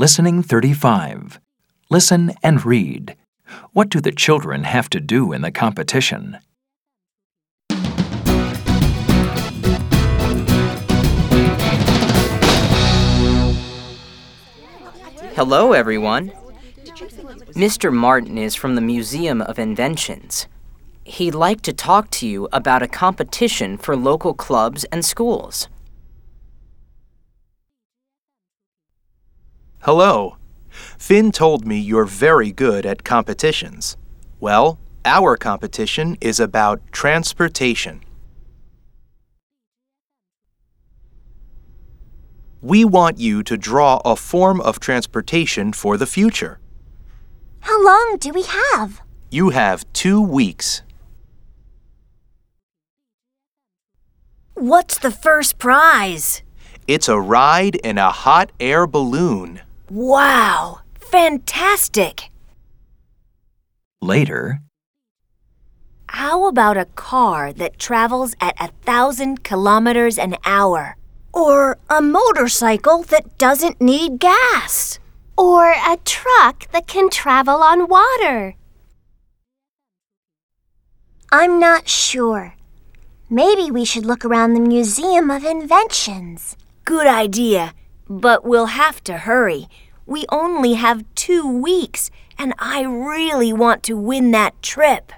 Listening 35. Listen and read. What do the children have to do in the competition? Hello, everyone. Mr. Martin is from the Museum of Inventions. He'd like to talk to you about a competition for local clubs and schools. Hello. Finn told me you're very good at competitions. Well, our competition is about transportation. We want you to draw a form of transportation for the future. How long do we have? You have 2 weeks. What's the first prize? It's a ride in a hot air balloon. Wow! Fantastic! Later. How about a car that travels at 1,000 kilometers an hour? Or a motorcycle that doesn't need gas? Or a truck that can travel on water? I'm not sure. Maybe we should look around the Museum of Inventions. Good idea. But we'll have to hurry. We only have 2 weeks, and I really want to win that trip.